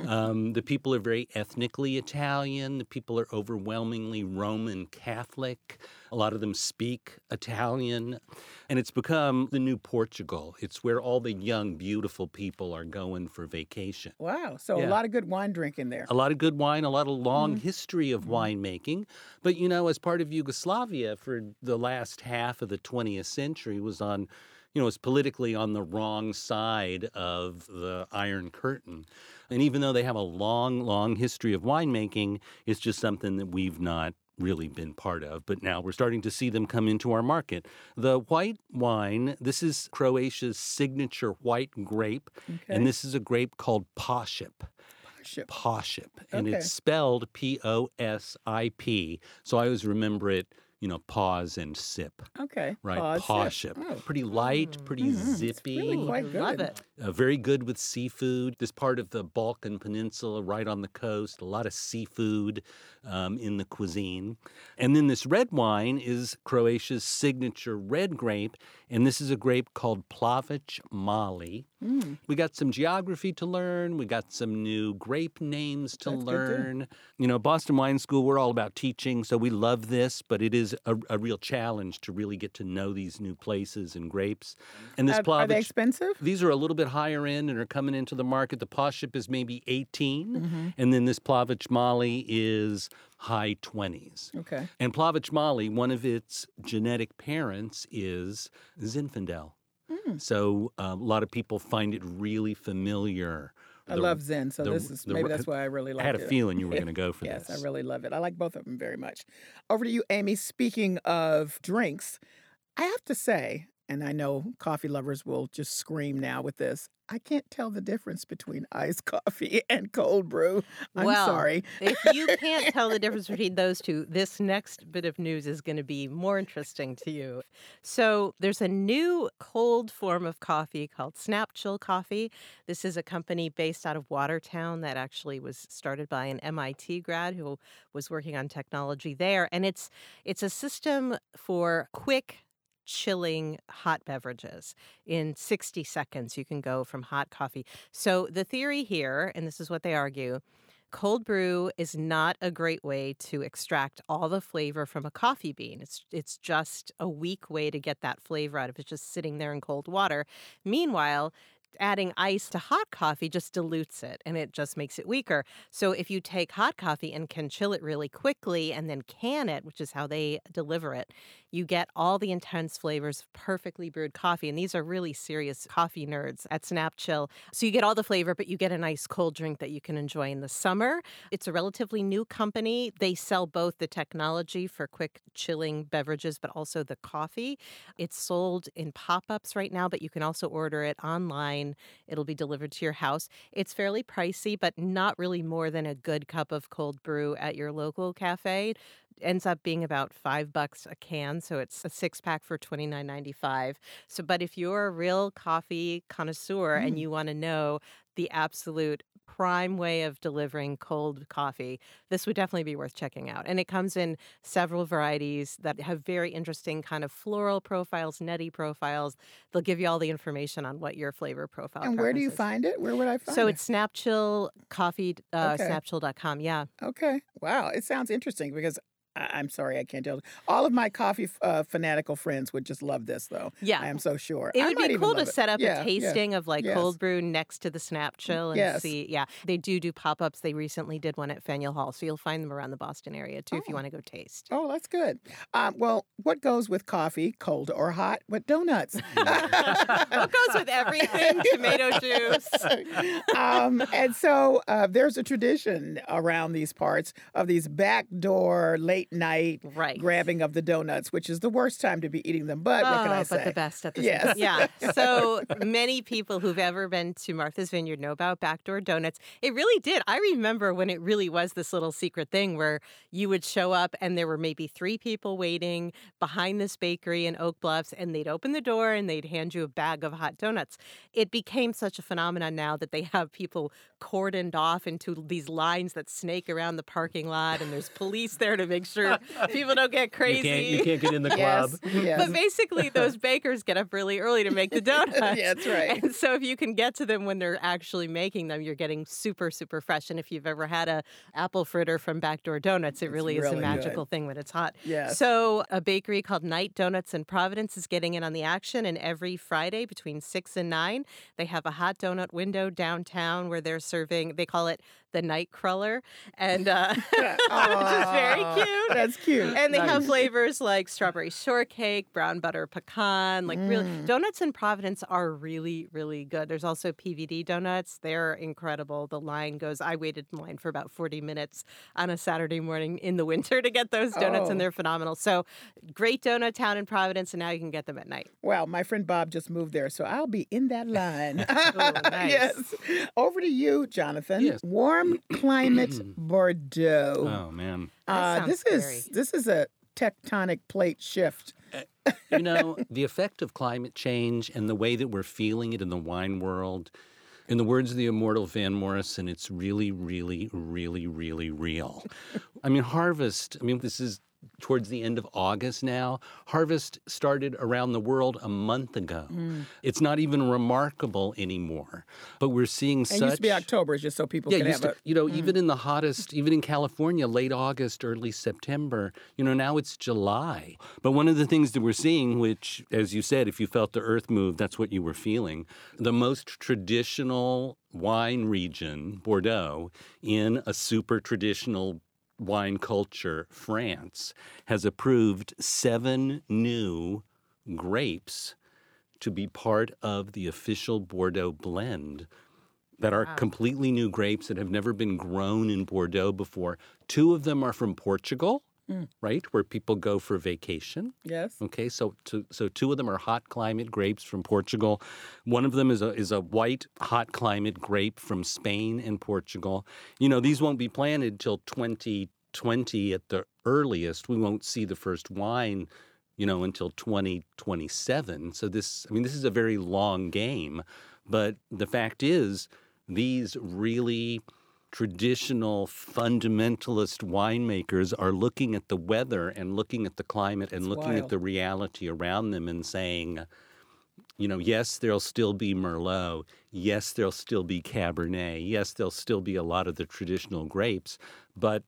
Um, the people are very ethnically Italian. The people are overwhelmingly Roman Catholic. A lot of them speak Italian. And it's become the new Portugal. It's where all the young, beautiful people are going for vacation. Wow. So yeah. A lot of good wine drinking there. A lot of good wine, a lot of long mm-hmm. history of mm-hmm. winemaking. But, you know, as part of Yugoslavia for the last half of the twentieth century was on... you know, it's politically on the wrong side of the Iron Curtain. And even though they have a long, long history of winemaking, it's just something that we've not really been part of. But now we're starting to see them come into our market. The white wine, this is Croatia's signature white grape. Okay. And this is a grape called Posip. Posip. Posip. And okay. It's spelled P O S I P. So I always remember it. You know, pause and sip. Okay. Right. Pause, pause sip. sip. Oh. Pretty light, pretty mm-hmm. zippy. It's really quite good. Love it. Uh, very good with seafood. This part of the Balkan Peninsula, right on the coast, a lot of seafood um, in the cuisine. And then this red wine is Croatia's signature red grape, and this is a grape called Plavac Mali. Mm. We got some geography to learn. We got some new grape names to That's learn. You know, Boston Wine School, we're all about teaching, so we love this, but it is a, a real challenge to really get to know these new places and grapes. And this uh, Plavich, are they expensive? These are a little bit higher end and are coming into the market. The Posship is maybe eighteen, mm-hmm. and then this Plavich Molly is high twenties. Okay. And Plavich Molly, one of its genetic parents is Zinfandel. Mm. So uh, a lot of people find it really familiar. I the, love Zen, so the, this is the, maybe that's why I really like it. I had a it. feeling you were going to go for yes, this. Yes, I really love it. I like both of them very much. Over to you, Amy. Speaking of drinks, I have to say, and I know coffee lovers will just scream now with this, I can't tell the difference between iced coffee and cold brew. I'm well, sorry. If you can't tell the difference between those two, this next bit of news is going to be more interesting to you. So there's a new cold form of coffee called Snap Chill Coffee. This is a company based out of Watertown that actually was started by an M I T grad who was working on technology there. And it's it's a system for quick chilling hot beverages. In sixty seconds, you can go from hot coffee. So the theory here, and this is what they argue, cold brew is not a great way to extract all the flavor from a coffee bean. It's it's just a weak way to get that flavor out of it, just sitting there in cold water. Meanwhile, adding ice to hot coffee just dilutes it, and it just makes it weaker. So if you take hot coffee and can chill it really quickly and then can it, which is how they deliver it, you get all the intense flavors of perfectly brewed coffee. And these are really serious coffee nerds at Snap Chill. So you get all the flavor, but you get a nice cold drink that you can enjoy in the summer. It's a relatively new company. They sell both the technology for quick chilling beverages, but also the coffee. It's sold in pop-ups right now, but you can also order it online. It'll be delivered to your house. It's fairly pricey, but not really more than a good cup of cold brew at your local cafe. It ends up being about five bucks a can, so it's a six-pack for twenty-nine ninety-five. So, but if you're a real coffee connoisseur mm. and you want to know the absolute prime way of delivering cold coffee, this would definitely be worth checking out. And it comes in several varieties that have very interesting kind of floral profiles, nutty profiles. They'll give you all the information on what your flavor profile is. And where do you find it? Where would I find it? So it's Snapchill Coffee, uh, okay. snapchill dot com. Yeah. Okay. Wow. It sounds interesting because I'm sorry, I can't tell. All of my coffee uh, fanatical friends would just love this, though. Yeah. I am so sure. It would be cool to set up yeah, a tasting yeah. of, like, yes. cold brew next to the Snap Chill and yes. see. Yeah. They do do pop-ups. They recently did one at Faneuil Hall, so you'll find them around the Boston area, too, oh. if you want to go taste. Oh, that's good. Um, well, what goes with coffee, cold or hot? With donuts. What goes with everything? Tomato juice. um, and so uh, there's a tradition around these parts of these backdoor late night right. grabbing of the donuts, which is the worst time to be eating them. But oh, what can I say? But the best at the yes. time. Yeah. So many people who've ever been to Martha's Vineyard know about backdoor donuts. It really did. I remember when it really was this little secret thing where you would show up and there were maybe three people waiting behind this bakery in Oak Bluffs, and they'd open the door and they'd hand you a bag of hot donuts. It became such a phenomenon now that they have people cordoned off into these lines that snake around the parking lot, and there's police there to make sure Sure, people don't get crazy. You can't, you can't get in the club. Yes, yes. But basically, those bakers get up really early to make the donuts. Yeah, that's right. And so if you can get to them when they're actually making them, you're getting super, super fresh. And if you've ever had an apple fritter from Backdoor Donuts, it really, really is a magical good. thing when it's hot. Yes. So a bakery called Night Donuts in Providence is getting in on the action. And every Friday between six and nine, they have a hot donut window downtown where they're serving, they call it the Night Crawler. And uh, which is very cute. That's cute. And they nice. have flavors like strawberry shortcake, brown butter pecan, like mm. really donuts in Providence are really, really good. There's also P V D donuts. They're incredible. The line goes, I waited in line for about forty minutes on a Saturday morning in the winter to get those donuts, oh. and they're phenomenal. So great donut town in Providence, and now you can get them at night. Wow, my friend Bob just moved there, so I'll be in that line. Oh, nice. Yes. Over to you, Jonathan. Yes. Warm climate Bordeaux. Oh, man. Uh, this scary. is this is a tectonic plate shift. uh, you know, the effect of climate change and the way that we're feeling it in the wine world, in the words of the immortal Van Morrison, it's really, really, really, really real. I mean, harvest, I mean, this is towards the end of August now. Harvest started around the world a month ago. Mm. It's not even remarkable anymore. But we're seeing such... It used to be October, just so people yeah, can have to, a... You know, mm. even in the hottest, even in California, late August, early September, you know, now it's July. But one of the things that we're seeing, which, as you said, if you felt the earth move, that's what you were feeling, the most traditional wine region, Bordeaux, in a super traditional wine culture, France, has approved seven new grapes to be part of the official Bordeaux blend that are wow. completely new grapes that have never been grown in Bordeaux before. Two of them are from Portugal, mm. right, where people go for vacation. Yes. Okay, so to, so two of them are hot climate grapes from Portugal. One of them is a, is a white hot climate grape from Spain and Portugal. You know, these won't be planted till twenty twenty at the earliest. We won't see the first wine, you know, until twenty twenty-seven. So this, I mean, this is a very long game. But the fact is, these really traditional fundamentalist winemakers are looking at the weather and looking at the climate and it's looking wild. At the reality around them and saying, you know, yes, there'll still be Merlot. Yes, there'll still be Cabernet. Yes, there'll still be a lot of the traditional grapes. But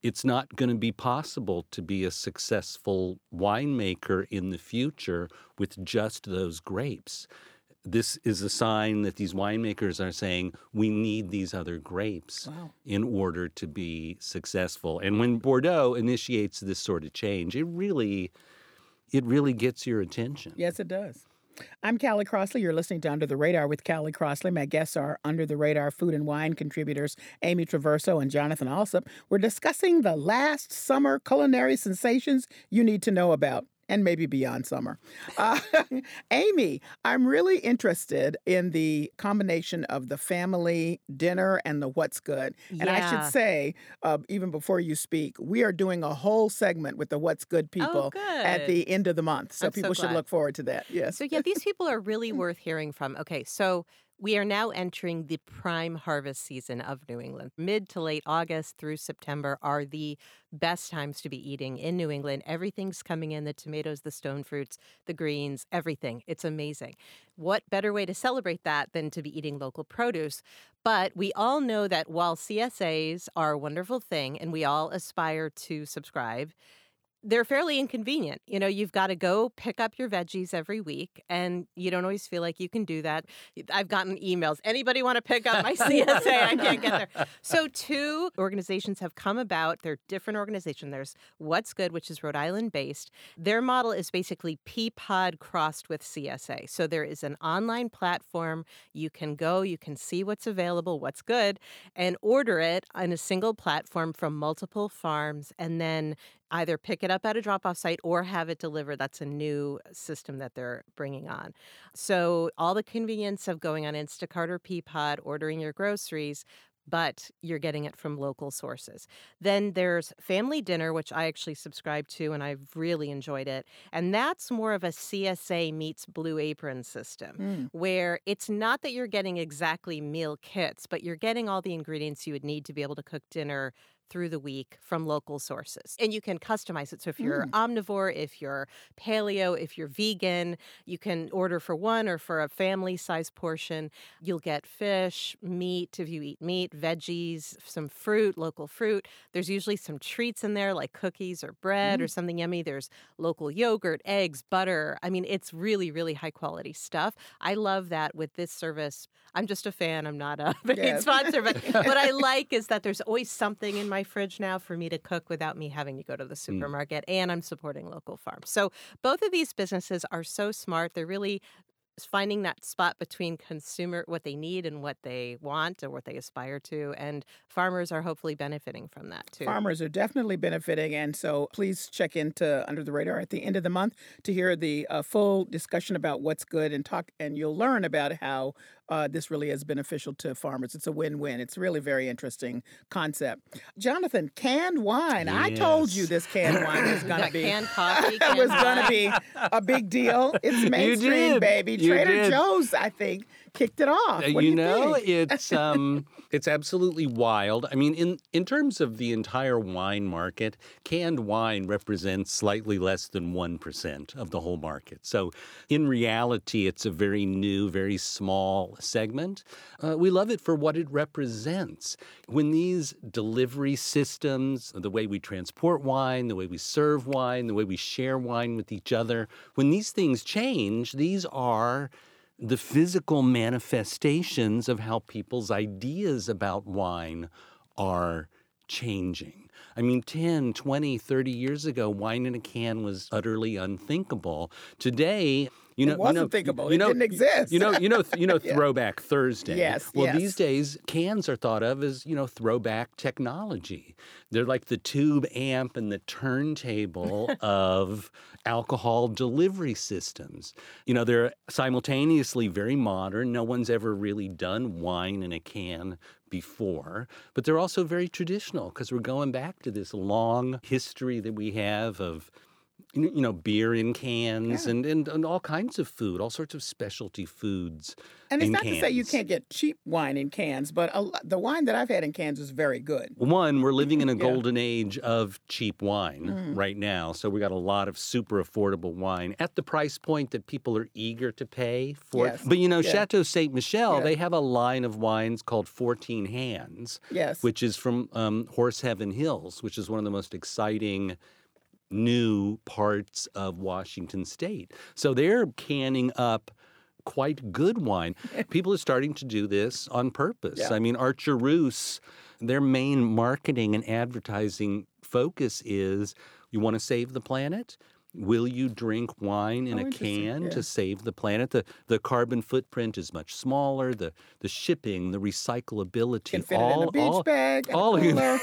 it's not going to be possible to be a successful winemaker in the future with just those grapes. This is a sign that these winemakers are saying, we need these other grapes wow. in order to be successful. And when Bordeaux initiates this sort of change, it really, it really gets your attention. Yes, it does. I'm Callie Crossley. You're listening to Under the Radar with Callie Crossley. My guests are Under the Radar food and wine contributors Amy Traverso and Jonathan Alsop. We're discussing the last summer culinary sensations you need to know about. And maybe beyond summer. Uh, Amy, I'm really interested in the combination of the family dinner and the what's good. And yeah. I should say, uh, even before you speak, we are doing a whole segment with the what's good people oh, at the end of the month. So I'm people so should look forward to that. Yes. So yeah, these people are really worth hearing from. Okay, so we are now entering the prime harvest season of New England. Mid to late August through September are the best times to be eating in New England. Everything's coming in, the tomatoes, the stone fruits, the greens, everything. It's amazing. What better way to celebrate that than to be eating local produce? But we all know that while C S As are a wonderful thing and we all aspire to subscribe, they're fairly inconvenient. You know, you've got to go pick up your veggies every week, and you don't always feel like you can do that. I've gotten emails. Anybody want to pick up my C S A? I can't get there. So two organizations have come about. They're different organizations. There's What's Good, which is Rhode Island-based. Their model is basically Peapod crossed with C S A. So there is an online platform. You can go, you can see what's available, what's good, and order it on a single platform from multiple farms, and then either pick it up at a drop-off site or have it delivered. That's a new system that they're bringing on. So all the convenience of going on Instacart or Peapod, ordering your groceries, but you're getting it from local sources. Then there's Family Dinner, which I actually subscribe to, and I've really enjoyed it. And that's more of a C S A meets Blue Apron system, mm. where it's not that you're getting exactly meal kits, but you're getting all the ingredients you would need to be able to cook dinner through the week from local sources. And you can customize it. So if you're mm. omnivore, if you're paleo, if you're vegan, you can order for one or for a family-sized portion. You'll get fish, meat, if you eat meat, veggies, some fruit, local fruit. There's usually some treats in there like cookies or bread mm. or something yummy. There's local yogurt, eggs, butter. I mean, it's really, really high-quality stuff. I love that with this service. I'm just a fan. I'm not a paid yes. sponsor. But what I like is that there's always something in my My fridge now for me to cook without me having to go to the supermarket, mm. and I'm supporting local farms. So both of these businesses are so smart. They're really finding that spot between consumer, what they need and what they want or what they aspire to, and farmers are hopefully benefiting from that too. Farmers are definitely benefiting, and so please check into Under the Radar at the end of the month to hear the uh, full discussion about what's good and talk, and you'll learn about how Uh, this really is beneficial to farmers. It's a win-win. It's really very interesting concept. Jonathan, canned wine. Yes. I told you this canned wine was going to be canned coffee, canned was going to be a big deal. It's mainstream, you did. Baby. You Trader did. Joe's, I think, kicked it off. What you, you know, think? it's um, it's absolutely wild. I mean, in in terms of the entire wine market, canned wine represents slightly less than one percent of the whole market. So, in reality, it's a very new, very small segment. Uh, we love it for what it represents. When these delivery systems, the way we transport wine, the way we serve wine, the way we share wine with each other, when these things change, these are the physical manifestations of how people's ideas about wine are changing. I mean, ten, twenty, thirty years ago, wine in a can was utterly unthinkable. Today, you know, it wasn't you know, thinkable. You know, it didn't exist. You know, you know, you know, yeah. Throwback Thursday. Yes. Well, yes. These days, cans are thought of as, you know, throwback technology. They're like the tube amp and the turntable of alcohol delivery systems. You know, they're simultaneously very modern. No one's ever really done wine in a can before, but they're also very traditional because we're going back to this long history that we have of, you know, beer in cans yeah. and, and, and all kinds of food, all sorts of specialty foods in cans. And it's not cans. To say you can't get cheap wine in cans, but a, the wine that I've had in cans is very good. One, we're living in a yeah. golden age of cheap wine mm. right now, so we got a lot of super affordable wine at the price point that people are eager to pay for yes. it. But, you know, yeah. Chateau Saint Michel, yeah. they have a line of wines called fourteen Hands, yes. which is from um, Horse Heaven Hills, which is one of the most exciting new parts of Washington state. So they're canning up quite good wine. People are starting to do this on purpose. Yeah. I mean, Archer Roos, their main marketing and advertising focus is, you want to save the planet? Will you drink wine in oh, a can yeah. to save the planet? The the carbon footprint is much smaller. The the shipping, the recyclability, you can fit all it in a beach all bag, all a cooler.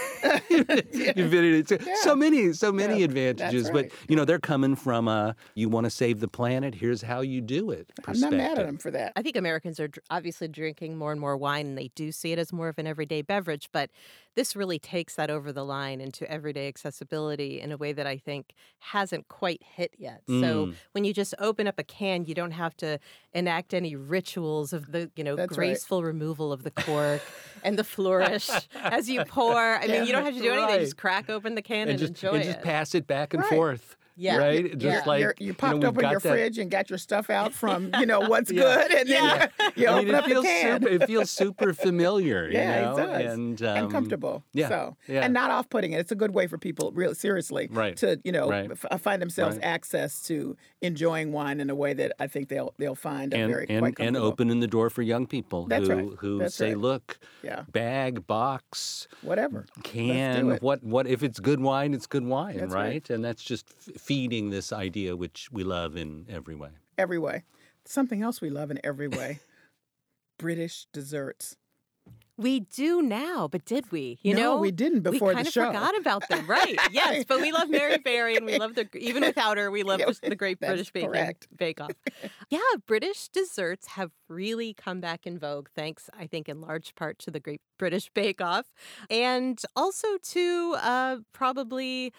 you, yeah. you fit it in. Yeah. So many, so many yeah. advantages. Right. But you know they're coming from a you want to save the planet. Here's how you do it. I'm not mad at them for that. I think Americans are obviously drinking more and more wine, and they do see it as more of an everyday beverage. But this really takes that over the line into everyday accessibility in a way that I think hasn't quite hit yet. Mm. So when you just open up a can, you don't have to enact any rituals of the, you know, That's graceful right. removal of the cork and the flourish as you pour. I yeah, mean, you don't have to do anything. Right. Just crack open the can and, and just, enjoy and it. And just pass it back and right. forth. Yeah. Right? Just yeah. like, You're, you popped you know, open your that... fridge and got your stuff out from, you know, what's yeah. good, and yeah. then you, you I mean, open up the can. Super, it feels super familiar, you yeah, know? It does. And, um, and comfortable. Yeah. So. Yeah. And not off-putting it. It's a good way for people, really, seriously, right. to, you know, right. f- find themselves right. access to enjoying wine in a way that I think they'll they'll find and, very and, quite comfortable. And opening the door for young people That's who, right. who That's say, right. look, yeah. bag, box, whatever, can, what, what, if it's good wine, it's good wine, right? right? And that's just feeding this idea, which we love in every way. Every way. Something else we love in every way. British desserts. We do now, but did we? You no, know, we didn't before we the show. We kind of forgot about them, right? Yes, but we love Mary Berry, and we love the even without her, we love the Great British Bake Off. Yeah, British desserts have really come back in vogue, thanks, I think, in large part to the Great British Bake Off, and also to uh, probably.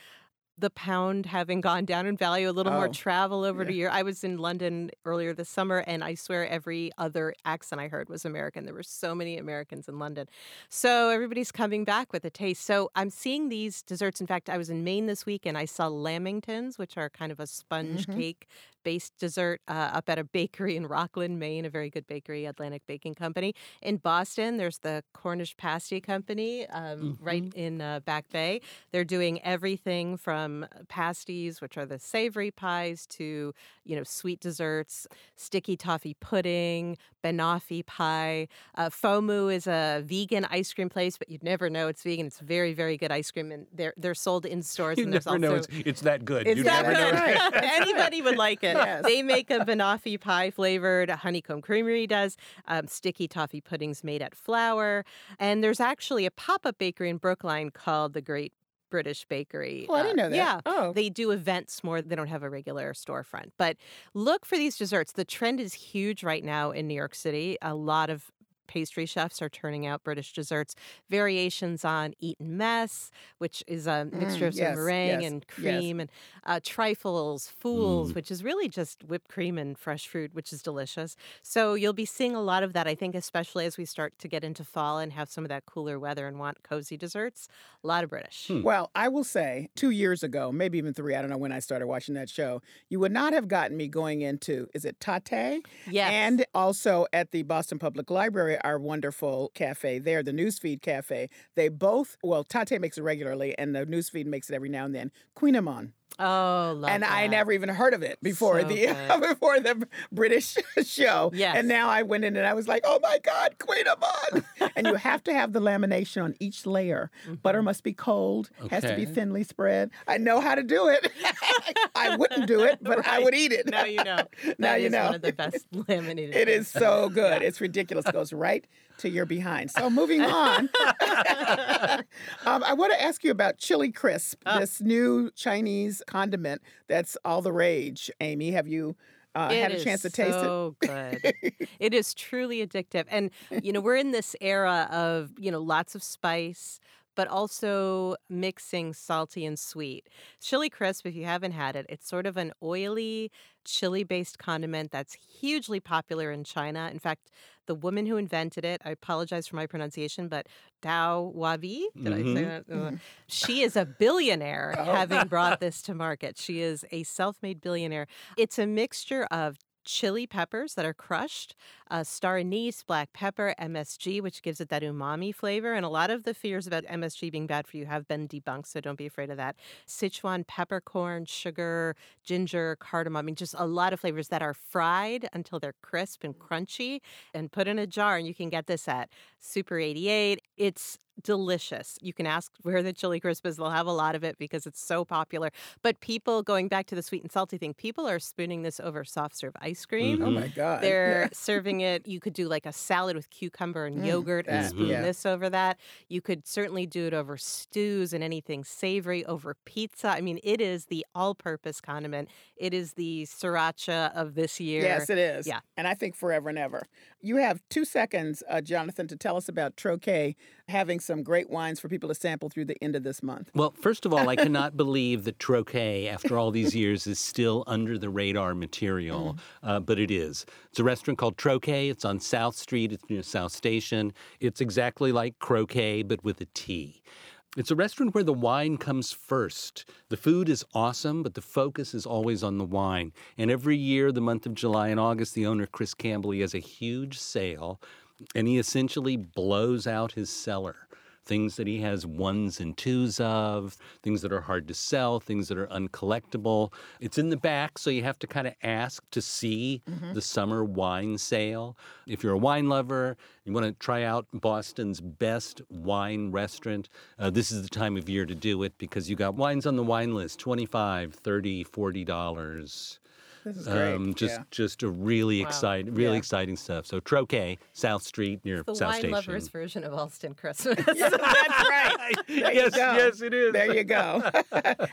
The pound having gone down in value, a little oh, more travel over yeah. to Europe. I was in London earlier this summer, and I swear every other accent I heard was American. There were so many Americans in London. So everybody's coming back with a taste. So I'm seeing these desserts. In fact, I was in Maine this week, and I saw lamingtons, which are kind of a sponge mm-hmm. cake-based dessert uh, up at a bakery in Rockland, Maine, a very good bakery, Atlantic Baking Company. In Boston, there's the Cornish Pasty Company um, mm-hmm. right in uh, Back Bay. They're doing everything from Um, pasties, which are the savory pies, to, you know, sweet desserts, sticky toffee pudding, banoffee pie. Uh, FOMU is a vegan ice cream place, but you'd never know it's vegan. It's very, very good ice cream, and they're they're sold in stores. You and never also, know it's, it's that good. It's you that never good. Know. Anybody would like it. Yes. They make a banoffee pie flavored. A Honeycomb Creamery does. Um, sticky toffee puddings made at flour. And there's actually a pop-up bakery in Brookline called The Great British Bakery. Well, I didn't know that. Uh, yeah. Oh. They do events more. They don't have a regular storefront. But look for these desserts. The trend is huge right now in New York City. A lot of pastry chefs are turning out British desserts, variations on Eat and Mess, which is a mixture mm, of some yes, meringue yes, and cream, yes. and uh, trifles, fools, mm. which is really just whipped cream and fresh fruit, which is delicious. So you'll be seeing a lot of that, I think, especially as we start to get into fall and have some of that cooler weather and want cozy desserts. A lot of British. Hmm. Well, I will say, two years ago, maybe even three, I don't know when I started watching that show, you would not have gotten me going into, is it Tate? Yes. And also at the Boston Public Library, our wonderful cafe there, the Newsfeed Cafe, they both, well, Tate makes it regularly, and the Newsfeed makes it every now and then, Queenamon. Oh, love and that. I never even heard of it before so the before the British show. Yes. And now I went in and I was like, oh my God, Queenamon! And you have to have the lamination on each layer. Mm-hmm. Butter must be cold, okay. has to be thinly spread. I know how to do it. I wouldn't do it, but right. I would eat it. Now you know. That now you know. It's one of the best laminated. It things. Is so good. Yeah. It's ridiculous. It goes right to your behind. So moving on, um, I want to ask you about chili crisp, oh. this new Chinese condiment that's all the rage. Amy, have you uh, had a chance to taste so it? It is so good. It is truly addictive. And, you know, we're in this era of, you know, lots of spice, but also mixing salty and sweet. Chili crisp, if you haven't had it, it's sort of an oily chili-based condiment that's hugely popular in China. In fact, the woman who invented it, I apologize for my pronunciation, but Dao Wabi, did mm-hmm. I say that? Mm-hmm. She is a billionaire oh. having brought this to market. She is a self-made billionaire. It's a mixture of chili peppers that are crushed, uh, star anise, black pepper, M S G, which gives it that umami flavor. And a lot of the fears about M S G being bad for you have been debunked, so don't be afraid of that. Sichuan peppercorn, sugar, ginger, cardamom. I mean, just a lot of flavors that are fried until they're crisp and crunchy and put in a jar. And you can get this at Super eighty-eight. It's delicious. You can ask where the chili crisp is. They'll have a lot of it because it's so popular. But people, going back to the sweet and salty thing, people are spooning this over soft serve ice cream. Mm-hmm. Oh my God. They're yeah. serving it. You could do like a salad with cucumber and mm, yogurt and spoon yeah. this over that. You could certainly do it over stews and anything savory, over pizza. I mean, it is the all-purpose condiment. It is the sriracha of this year. Yes, it is. Yeah. And I think forever and ever. You have two seconds, uh, Jonathan, to tell us about Troquet having some great wines for people to sample through the end of this month. Well, first of all, I cannot believe that Troquet, after all these years, is still under the radar material, mm. uh, but it is. It's a restaurant called Troquet. It's on South Street. It's near South Station. It's exactly like croquet, but with a T. It's a restaurant where the wine comes first. The food is awesome, but the focus is always on the wine. And every year, the month of July and August, the owner, Chris Campbell, he has a huge sale, and he essentially blows out his cellar. Things that he has ones and twos of, things that are hard to sell, things that are uncollectible. It's in the back, so you have to kind of ask to see mm-hmm. the summer wine sale. If you're a wine lover, you want to try out Boston's best wine restaurant, uh, this is the time of year to do it because you got wines on the wine list, twenty-five dollars, thirty dollars, forty dollars. This is great. Um, just, yeah. just a really wow. exciting, really yeah. exciting stuff. So Troquet, South Street near South Station. It's the wine lovers version of Allston Christmas. Yes, that's right. There yes, yes, it is. There you go.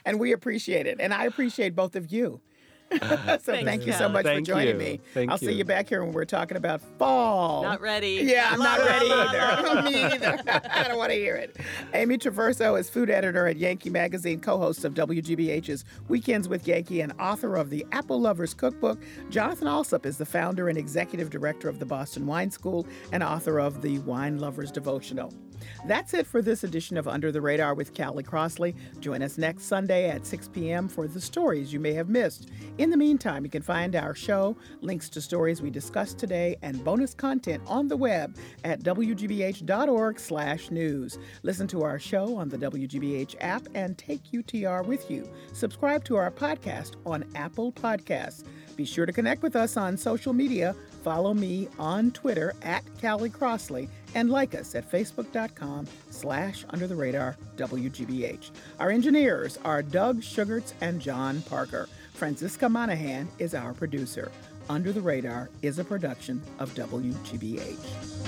And we appreciate it, and I appreciate both of you. Uh, so thanks, thank you so much thank for joining you. me. Thank I'll you. see you back here when we're talking about fall. Not ready. Yeah, I'm not ready either. Me either. I don't want to hear it. Amy Traverso is food editor at Yankee Magazine, co-host of W G B H's Weekends with Yankee, and author of the Apple Lovers Cookbook. Jonathan Alsop is the founder and executive director of the Boston Wine School and author of the Wine Lovers Devotional. That's it for this edition of Under the Radar with Callie Crossley. Join us next Sunday at six p.m. for the stories you may have missed. In the meantime, you can find our show, links to stories we discussed today, and bonus content on the web at w g b h dot org slash news. Listen to our show on the W G B H app and take U T R with you. Subscribe to our podcast on Apple Podcasts. Be sure to connect with us on social media. Follow me on Twitter at Callie Crossley and like us at facebook dot com slash under the radar W G B H. Our engineers are Doug Sugartz and John Parker. Francisca Monahan is our producer. Under the Radar is a production of W G B H.